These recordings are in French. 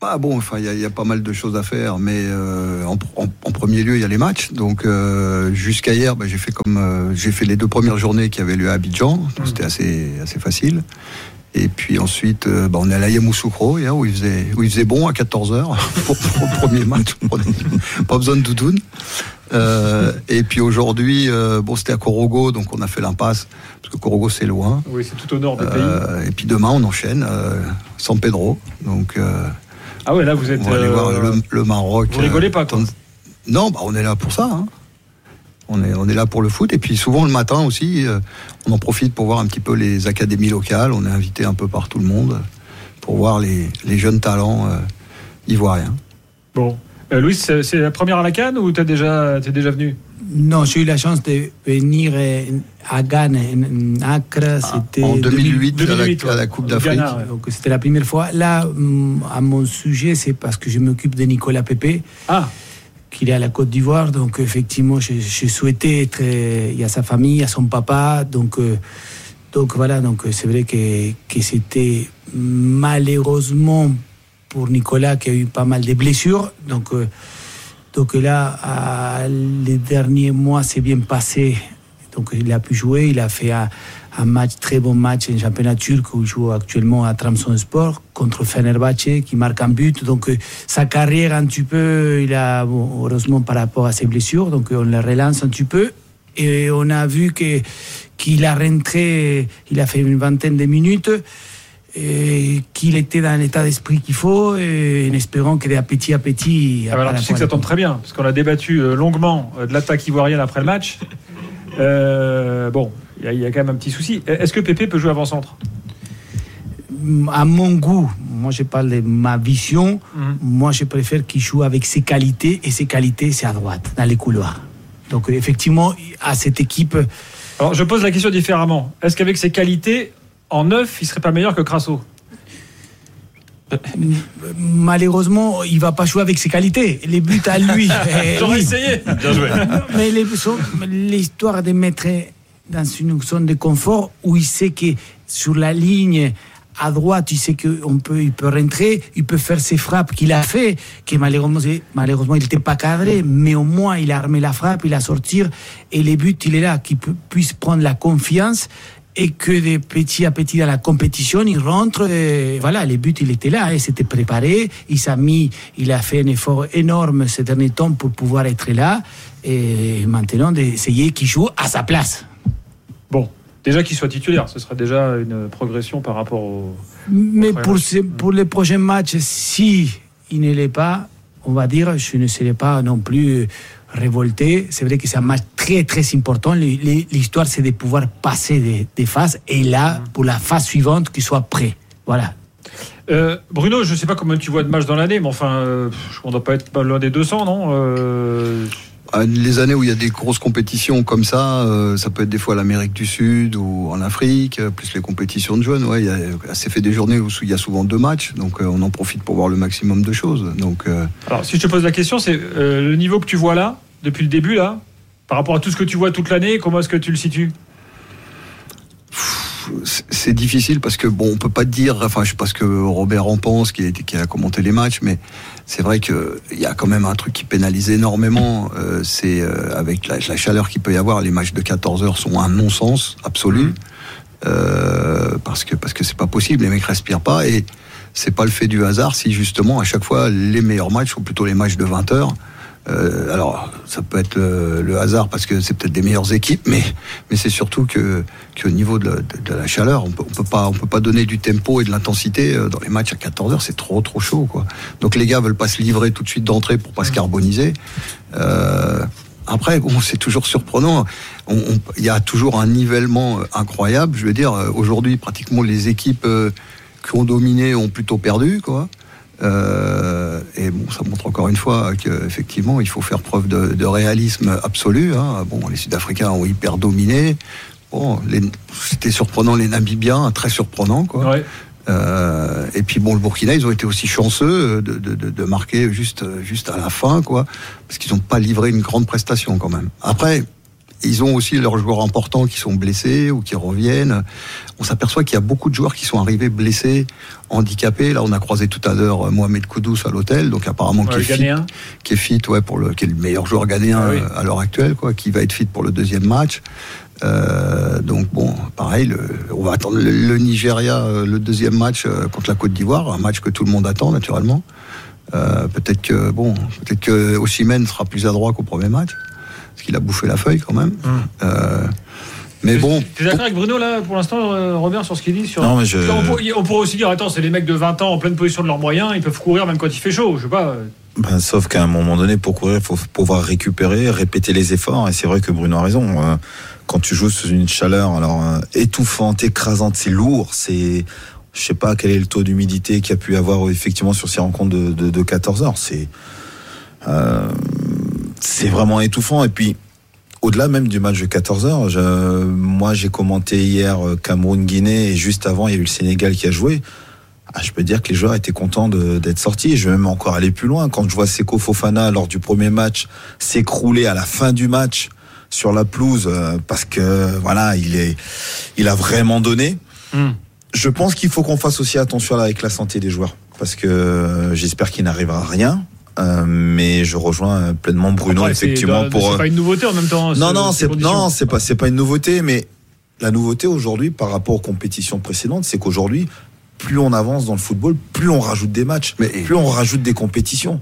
Bah bon, enfin, il y a pas mal de choses à faire, mais en premier lieu, il y a les matchs. Donc jusqu'à hier, bah, j'ai fait comme j'ai fait les deux premières journées qui avaient lieu à Abidjan. Donc, c'était assez facile. Et puis ensuite, bah, on est allé à Yamoussoukro, hein, où il faisait bon à 14h pour le premier match. Pas besoin de doudoune. Et puis aujourd'hui, bon, c'était à Corogo, donc on a fait l'impasse, parce que Corogo c'est loin. Oui, c'est tout au nord du pays. Et puis demain, on enchaîne San Pedro. Donc, ah ouais, là vous êtes. On va aller voir le Maroc. Vous rigolez pas, quoi. Non, bah, on est là pour ça. Hein. On est là pour le foot. Et puis souvent le matin aussi, on en profite pour voir un petit peu les académies locales. On est invité un peu par tout le monde pour voir les jeunes talents ivoiriens. Bon. Louis, c'est la première à la CAN ou t'es déjà venu? Non, j'ai eu la chance de venir à Ghana, à Accra, c'était en 2008 à la Coupe d'Afrique. Ghana, ouais. Donc, c'était la première fois. Là, à mon sujet, c'est parce que je m'occupe de Nicolas Pépé, qu'il est à la Côte d'Ivoire. Donc, effectivement, je souhaitais être. Il y a sa famille, il y a son papa. Donc voilà. Donc, c'est vrai que c'était malheureusement pour Nicolas qui a eu pas mal de blessures. Donc là, les derniers mois, c'est bien passé. Donc il a pu jouer, il a fait un match, très bon match en championnat turc où il joue actuellement à Trabzonspor contre Fenerbahçe qui marque un but. Donc sa carrière un petit peu, heureusement par rapport à ses blessures, donc on le relance un petit peu. Et on a vu qu'il a rentré, il a fait une vingtaine de minutes. Et qu'il était dans l'état d'esprit qu'il faut, et en espérant que de petit à petit. Alors, tu sais que ça tombe très bien, parce qu'on a débattu longuement de l'attaque ivoirienne après le match. Bon, il y a quand même un petit souci. Est-ce que Pépé peut jouer avant-centre ? À mon goût, moi je parle de ma vision, moi je préfère qu'il joue avec ses qualités, et ses qualités c'est à droite, dans les couloirs. Donc effectivement, à cette équipe. Alors je pose la question différemment. Est-ce qu'avec ses qualités, en 9, il serait pas meilleur que Crasso? Malheureusement, il va pas jouer avec ses qualités. Les buts à lui. J'aurais essayé. Bien joué. Mais l'histoire de mettre dans une zone de confort où il sait que sur la ligne à droite, il sait qu'il peut rentrer, il peut faire ses frappes qu'il a fait, que malheureusement il n'était pas cadré, mais au moins il a armé la frappe, il a sorti et les buts, il est là, qu'il puisse prendre la confiance. Et que de petit à petit dans la compétition, il rentre. Et voilà, les buts, il était là, il s'était préparé, il a fait un effort énorme ces derniers temps pour pouvoir être là. Et maintenant, d'essayer qu'il joue à sa place. Bon, déjà qu'il soit titulaire, ce serait déjà une progression par rapport au. Mais pour les prochains matchs, si il ne l'est pas, on va dire, je ne serai pas non plus révolté. C'est vrai que c'est un match très très important. L'histoire c'est de pouvoir passer des phases et là pour la phase suivante qu'il soit prêt. Voilà. Bruno, je ne sais pas combien tu vois de matchs dans l'année, mais enfin, on ne doit pas être loin des 200, non? Les années où il y a des grosses compétitions comme ça, ça peut être des fois l'Amérique du Sud ou en Afrique, plus les compétitions de jeunes. Ouais, c'est fait des journées où il y a souvent 2 matchs, donc on en profite pour voir le maximum de choses. Donc, alors, si je te pose la question, c'est le niveau que tu vois là, depuis le début là, par rapport à tout ce que tu vois toute l'année, comment est-ce que tu le situes ? C'est difficile parce que bon, on peut pas dire. Enfin, je sais pas ce que Robert en pense, qui a commenté les matchs, mais c'est vrai que il y a quand même un truc qui pénalise énormément. C'est avec la chaleur qu'il peut y avoir, les matchs de 14 heures sont un non-sens absolu parce que c'est pas possible. Les mecs respirent pas et c'est pas le fait du hasard si justement à chaque fois les meilleurs matchs ou plutôt les matchs de 20 heures. Alors, ça peut être le hasard parce que c'est peut-être des meilleures équipes, mais c'est surtout qu'au niveau de la chaleur, on peut pas donner du tempo et de l'intensité dans les matchs à 14h, c'est trop chaud, quoi. Donc les gars veulent pas se livrer tout de suite d'entrée pour pas se carboniser. Après, bon, c'est toujours surprenant. Il y a toujours un nivellement incroyable. Je veux dire, aujourd'hui, pratiquement les équipes qui ont dominé ont plutôt perdu, quoi. Et bon, ça montre encore une fois qu'effectivement il faut faire preuve de réalisme absolu, hein. Bon, les Sud-Africains ont hyper dominé. Bon, c'était surprenant, les Namibiens, très surprenant, quoi. Ouais. Et puis bon, le Burkina, ils ont été aussi chanceux de marquer juste à la fin, quoi, parce qu'ils n'ont pas livré une grande prestation quand même. Après, Ils ont aussi leurs joueurs importants qui sont blessés ou qui reviennent. On s'aperçoit qu'il y a beaucoup de joueurs qui sont arrivés blessés, handicapés. Là, on a croisé tout à l'heure Mohamed Koudous à l'hôtel, donc apparemment qui est fit, ouais, qui est le meilleur joueur ghanéen à l'heure actuelle, quoi, qui va être fit pour le deuxième match. Donc bon, pareil, on va attendre le Nigeria, le deuxième match contre la Côte d'Ivoire, un match que tout le monde attend naturellement. Peut-être que Osimhen sera plus adroit qu'au premier match, parce qu'il a bouffé la feuille quand même. Mais bon, tu es d'accord avec Bruno là pour l'instant, Robert, sur ce qu'il dit sur... Non, mais on pourrait aussi dire attends, c'est des mecs de 20 ans en pleine possession de leurs moyens, ils peuvent courir même quand il fait chaud, je sais pas. Ben, sauf qu'à un moment donné, pour courir, il faut pouvoir récupérer, répéter les efforts. Et c'est vrai que Bruno a raison. Quand tu joues sous une chaleur étouffante, écrasante, c'est lourd. Je sais pas quel est le taux d'humidité qu'il y a pu avoir effectivement sur ces rencontres de 14 heures. C'est vraiment étouffant. Et puis, au-delà même du match de 14 heures, moi j'ai commenté hier Cameroun-Guinée et juste avant, il y a eu le Sénégal qui a joué. Ah, je peux dire que les joueurs étaient contents d'être sortis. Je vais même encore aller plus loin. Quand je vois Seko Fofana lors du premier match s'écrouler à la fin du match sur la pelouse parce que voilà, il a vraiment donné. Je pense qu'il faut qu'on fasse aussi attention là avec la santé des joueurs, parce que j'espère qu'il n'arrivera à rien. Mais je rejoins pleinement Bruno. Après, effectivement, c'est pas une nouveauté en même temps. Non, c'est pas une nouveauté, mais la nouveauté aujourd'hui par rapport aux compétitions précédentes, c'est qu'aujourd'hui, plus on avance dans le football, plus on rajoute des matchs, plus on rajoute des compétitions.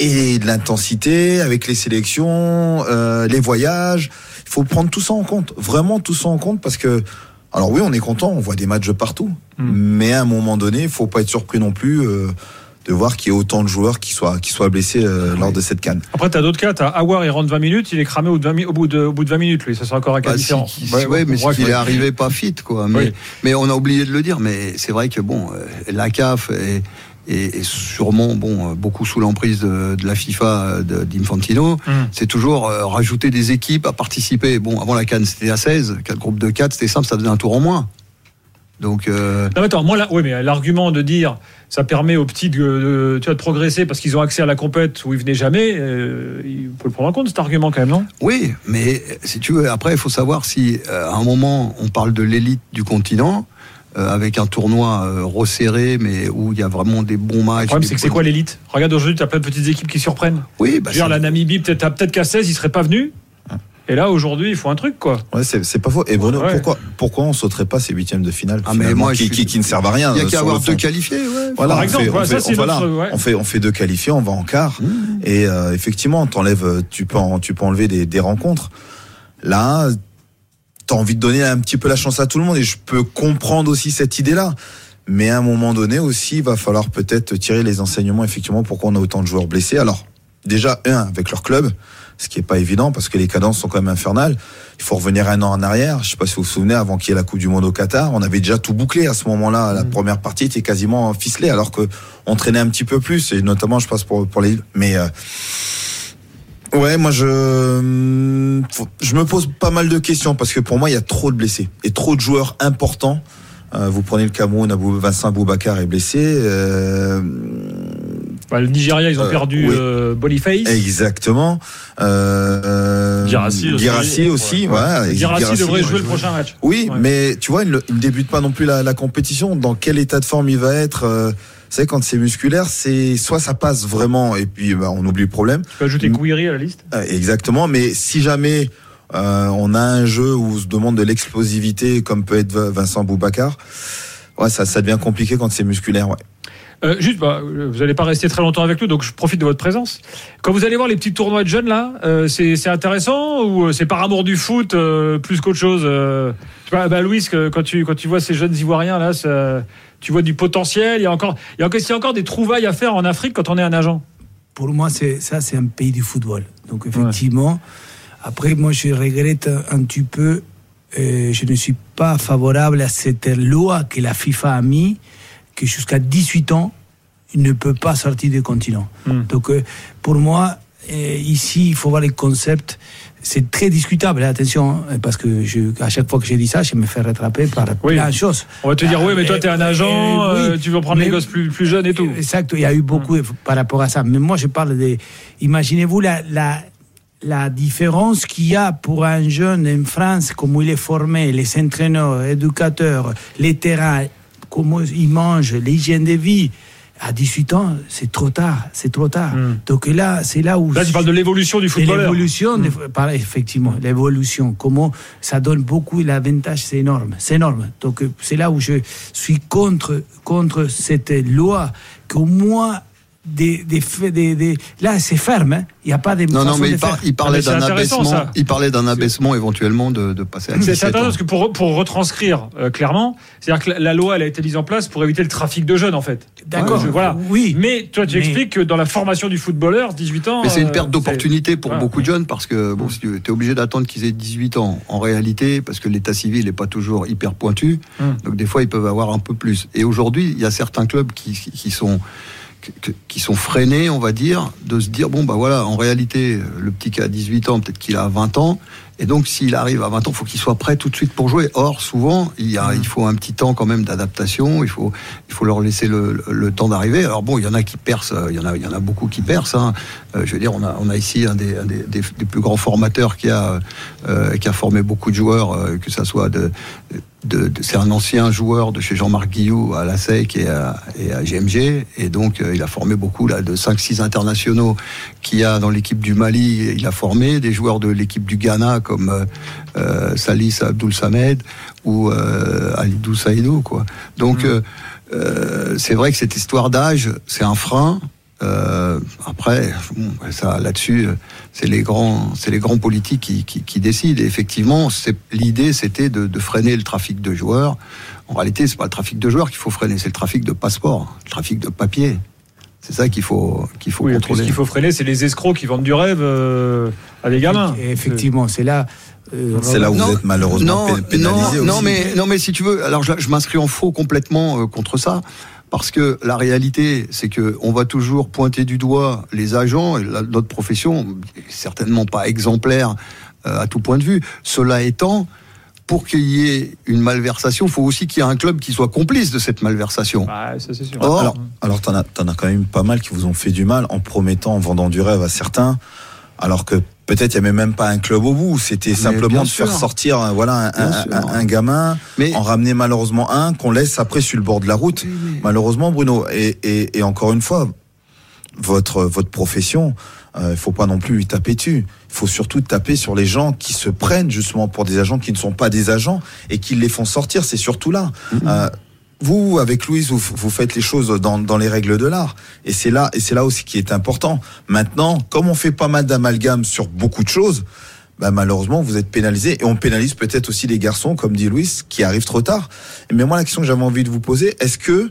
Et de l'intensité, avec les sélections, les voyages, il faut prendre tout ça en compte. Vraiment tout ça en compte, parce que, alors oui, on est content, on voit des matchs partout, mais à un moment donné, il ne faut pas être surpris non plus... de voir qu'il y ait autant de joueurs qui soient blessés lors de cette CAN. Après, tu as d'autres cas. Tu as Aouar, il rentre 20 minutes, il est cramé au bout de 20 minutes, lui. Ça, c'est encore un cas différent. Oui, mais il est arrivé pas fit, quoi. Mais on a oublié de le dire. Mais c'est vrai que, bon, la CAF est sûrement, beaucoup sous l'emprise de la FIFA d'Infantino. C'est toujours rajouter des équipes à participer. Bon, avant la CAN, c'était à 16. Le groupe de 4, c'était simple, ça faisait un tour en moins. Donc non, attends, moi là, oui, mais l'argument de dire ça permet aux petits de progresser parce qu'ils ont accès à la compète où ils venaient jamais, il faut le prendre en compte cet argument quand même, non? Oui, mais si tu veux, après il faut savoir si à un moment on parle de l'élite du continent avec un tournoi resserré, mais où il y a vraiment des bons matchs. Le problème, c'est que c'est quoi l'élite? Regarde, aujourd'hui, tu as plein de petites équipes qui surprennent. Oui, bah, la Namibie, peut-être qu'à 16, ils seraient pas venus. Et là, aujourd'hui, il faut un truc, quoi. Ouais, c'est pas faux. Et Bruno, pourquoi on sauterait pas ces huitièmes de finale, qui ne servent à rien? Il n'y a qu'à avoir deux qualifiés, ouais. Voilà, par exemple, on fait deux qualifiés, on va en quart. Et effectivement, tu peux enlever des rencontres. Là, tu as envie de donner un petit peu la chance à tout le monde. Et je peux comprendre aussi cette idée-là. Mais à un moment donné aussi, il va falloir peut-être tirer les enseignements, effectivement, pourquoi on a autant de joueurs blessés. Alors, déjà, avec leur club, ce qui n'est pas évident parce que les cadences sont quand même infernales. Il faut revenir un an en arrière. Je ne sais pas si vous vous souvenez, avant qu'il y ait la Coupe du Monde au Qatar, on avait déjà tout bouclé à ce moment-là. La première partie était quasiment ficelée, alors qu'on traînait un petit peu plus. Et notamment, je pense pour les... Mais ouais, moi, je me pose pas mal de questions parce que pour moi, il y a trop de blessés et trop de joueurs importants. Vous prenez le Cameroun, Vincent Aboubacar est blessé. Le Nigeria, ils ont perdu Boniface. Exactement. Guirassy aussi. Ouais. Guirassy devrait jouer le prochain match. Oui, ouais. Mais tu vois, il ne débute pas non plus la compétition. Dans quel état de forme il va être? Vous savez, quand c'est musculaire, c'est soit ça passe vraiment et puis on oublie le problème. Tu peux ajouter Gouiri à la liste. Exactement, mais si jamais on a un jeu où on se demande de l'explosivité, comme peut être Vincent Aboubacar, ouais, ça devient compliqué quand c'est musculaire, ouais. Vous n'allez pas rester très longtemps avec nous, donc je profite de votre présence. Quand vous allez voir les petits tournois de jeunes là, c'est intéressant ou c'est par amour du foot plus qu'autre chose? Louis, quand tu vois ces jeunes Ivoiriens là, tu vois du potentiel. Il y a encore des trouvailles à faire en Afrique quand on est un agent. Pour moi, c'est un pays du football. Donc effectivement, après moi je regrette un petit peu. Je ne suis pas favorable à cette loi que la FIFA a mise, que jusqu'à 18 ans, il ne peut pas sortir du continent. Donc, pour moi, ici, il faut voir les concepts. C'est très discutable, attention, parce que à chaque fois que j'ai dit ça, je me fais rattraper par plein de choses. On va te dire, mais toi, tu es un agent, tu veux prendre les gosses plus jeunes et tout. Exact, il y a eu beaucoup par rapport à ça. Mais moi, je parle imaginez-vous la la différence qu'il y a pour un jeune en France, comment il est formé, les entraîneurs, les éducateurs, les terrains, comment il mange, l'hygiène de vie. À 18 ans, c'est trop tard, Donc là, c'est là où... Là, tu parles de l'évolution du footballeur. L'évolution, effectivement, l'évolution. Comment ça donne beaucoup l'avantage, c'est énorme. C'est énorme. Donc, c'est là où je suis contre cette loi qu'au moins... Là, c'est ferme. Hein. Il n'y a pas des. Non, mais il parlait d'un abaissement éventuellement de passer à 17 ans. C'est intéressant parce que pour retranscrire clairement, c'est-à-dire que la loi elle a été mise en place pour éviter le trafic de jeunes en fait. D'accord. Voilà. Oui. Mais toi, tu expliques que dans la formation du footballeur, 18 ans. Mais c'est une perte d'opportunité pour beaucoup de jeunes parce que bon, si tu es obligé d'attendre qu'ils aient 18 ans en réalité parce que l'état civil n'est pas toujours hyper pointu. Donc des fois, ils peuvent avoir un peu plus. Et aujourd'hui, il y a certains clubs qui sont freinés, on va dire, de se dire, bon, bah voilà, en réalité, le petit qui a 18 ans, peut-être qu'il a 20 ans, et donc s'il arrive à 20 ans, il faut qu'il soit prêt tout de suite pour jouer. Or, souvent, il faut un petit temps quand même d'adaptation, il faut leur laisser le temps d'arriver. Alors bon, il y en a qui percent, il y en a beaucoup qui percent. Hein. Je veux dire, on a ici un des plus grands formateurs qui a formé beaucoup de joueurs, que ça soit c'est un ancien joueur de chez Jean-Marc Guillou à la SEC et à GMG, et donc il a formé beaucoup là, de 5-6 internationaux qu'il y a dans l'équipe du Mali. Il a formé des joueurs de l'équipe du Ghana comme Salis Abdoul-Samed ou Alidou Saïdou, quoi. Donc c'est vrai que cette histoire d'âge, c'est un frein. Après, ça, là-dessus, c'est les grands politiques qui décident. Et effectivement, l'idée, c'était de freiner le trafic de joueurs. En réalité, c'est pas le trafic de joueurs qu'il faut freiner, c'est le trafic de passeports, le trafic de papier. C'est ça qu'il faut contrôler. Ce qu'il faut freiner, c'est les escrocs qui vendent du rêve à des gamins. Et effectivement, c'est là. C'est là où vous êtes malheureusement pénalisé. Non, mais si tu veux, alors je m'inscris en faux complètement contre ça. Parce que la réalité, c'est qu'on va toujours pointer du doigt les agents, et notre profession n'est certainement pas exemplaire à tout point de vue. Cela étant, pour qu'il y ait une malversation, il faut aussi qu'il y ait un club qui soit complice de cette malversation. Ah, ça, c'est sûr. Or, alors t'en as quand même pas mal qui vous ont fait du mal en promettant, en vendant du rêve à certains, alors que peut-être il n'y avait même pas un club au bout, c'était simplement de faire sortir un gamin, en ramener malheureusement un qu'on laisse après sur le bord de la route. Oui. Malheureusement, Bruno, et encore une fois, votre profession, il ne faut pas non plus lui taper dessus. Il faut surtout taper sur les gens qui se prennent justement pour des agents qui ne sont pas des agents et qui les font sortir, c'est surtout là. Vous, avec Louise, vous faites les choses dans les règles de l'art. Et c'est là aussi qui est important. Maintenant, comme on fait pas mal d'amalgames sur beaucoup de choses, bah malheureusement, vous êtes pénalisés. Et on pénalise peut-être aussi les garçons, comme dit Louise, qui arrivent trop tard. Mais moi, la question que j'avais envie de vous poser, est-ce que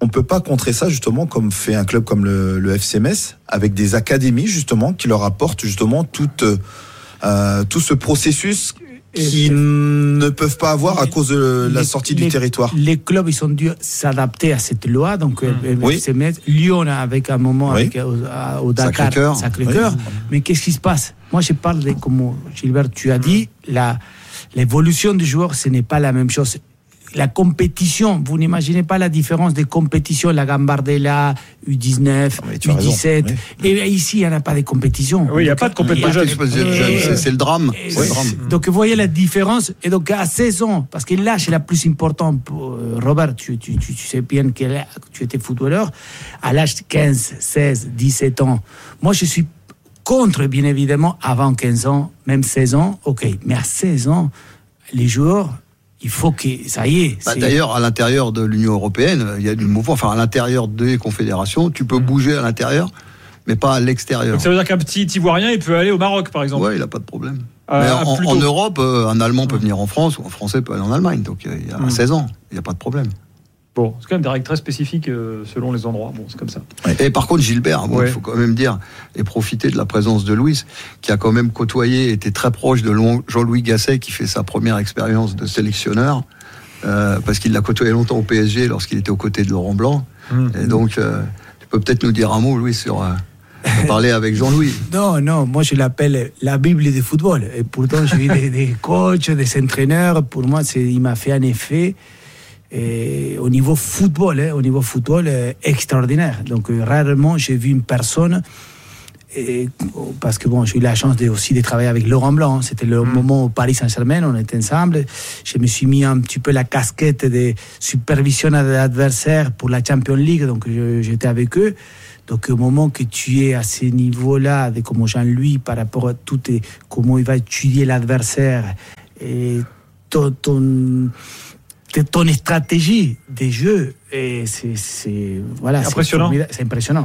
on peut pas contrer ça, justement, comme fait un club comme le FC Metz, avec des académies, justement, qui leur apportent, justement, tout ce processus qui ne peuvent pas avoir à cause de la sortie du territoire. Les clubs, ils ont dû s'adapter à cette loi. Donc, FC Metz, Lyon, avec un moment, au Dakar, Sacré-Cœur. Mais qu'est-ce qui se passe ? Moi, je parle de, comme Gilbert, tu as dit, l'évolution du joueur, ce n'est pas la même chose. La compétition, vous n'imaginez pas la différence des compétitions, la Gambardella, U19, U17. Raison, oui. Et ici, il n'y en a pas de compétition. Oui, il n'y a pas de compétition jeune. C'est le drame. Donc, vous voyez la différence. Et donc, à 16 ans, parce que l'âge est la plus importante. Robert, tu sais bien que tu étais footballeur. À l'âge de 15, 16, 17 ans, moi, je suis contre, bien évidemment, avant 15 ans, même 16 ans. OK. Mais à 16 ans, les joueurs... Il faut que ça y est. D'ailleurs, à l'intérieur de l'Union européenne, il y a du mouvement. Enfin, à l'intérieur des confédérations, tu peux bouger à l'intérieur, mais pas à l'extérieur. Donc ça veut dire qu'un petit Ivoirien, il peut aller au Maroc, par exemple. Ouais, il n'a pas de problème. Mais en Europe, un Allemand peut venir en France ou un Français peut aller en Allemagne. Donc il y a 16 ans, il n'y a pas de problème. Bon, c'est quand même des règles très spécifiques selon les endroits. Bon, c'est comme ça. Et par contre, Gilbert, il faut quand même dire et profiter de la présence de Louis, qui a quand même côtoyé, était très proche de Jean-Louis Gasset, qui fait sa première expérience de sélectionneur, parce qu'il l'a côtoyé longtemps au PSG lorsqu'il était aux côtés de Laurent Blanc. Et donc, tu peux peut-être nous dire un mot, Louis, sur... parler avec Jean-Louis. Non, moi je l'appelle la Bible du football. Et pourtant, j'ai eu des coachs, des entraîneurs. Pour moi, il m'a fait un effet... Et au niveau football extraordinaire. Donc rarement j'ai vu une personne Et parce que bon, j'ai eu la chance de travailler avec Laurent Blanc. C'était le moment au Paris Saint-Germain, on était ensemble. Je me suis mis un petit peu la casquette de supervision à l'adversaire pour la Champions League, donc j'étais avec eux. Donc au moment que tu es à ce niveau-là, de comme Jean-Louis, par rapport à tout, et comment il va étudier l'adversaire, et ton stratégie des jeux, et c'est impressionnant.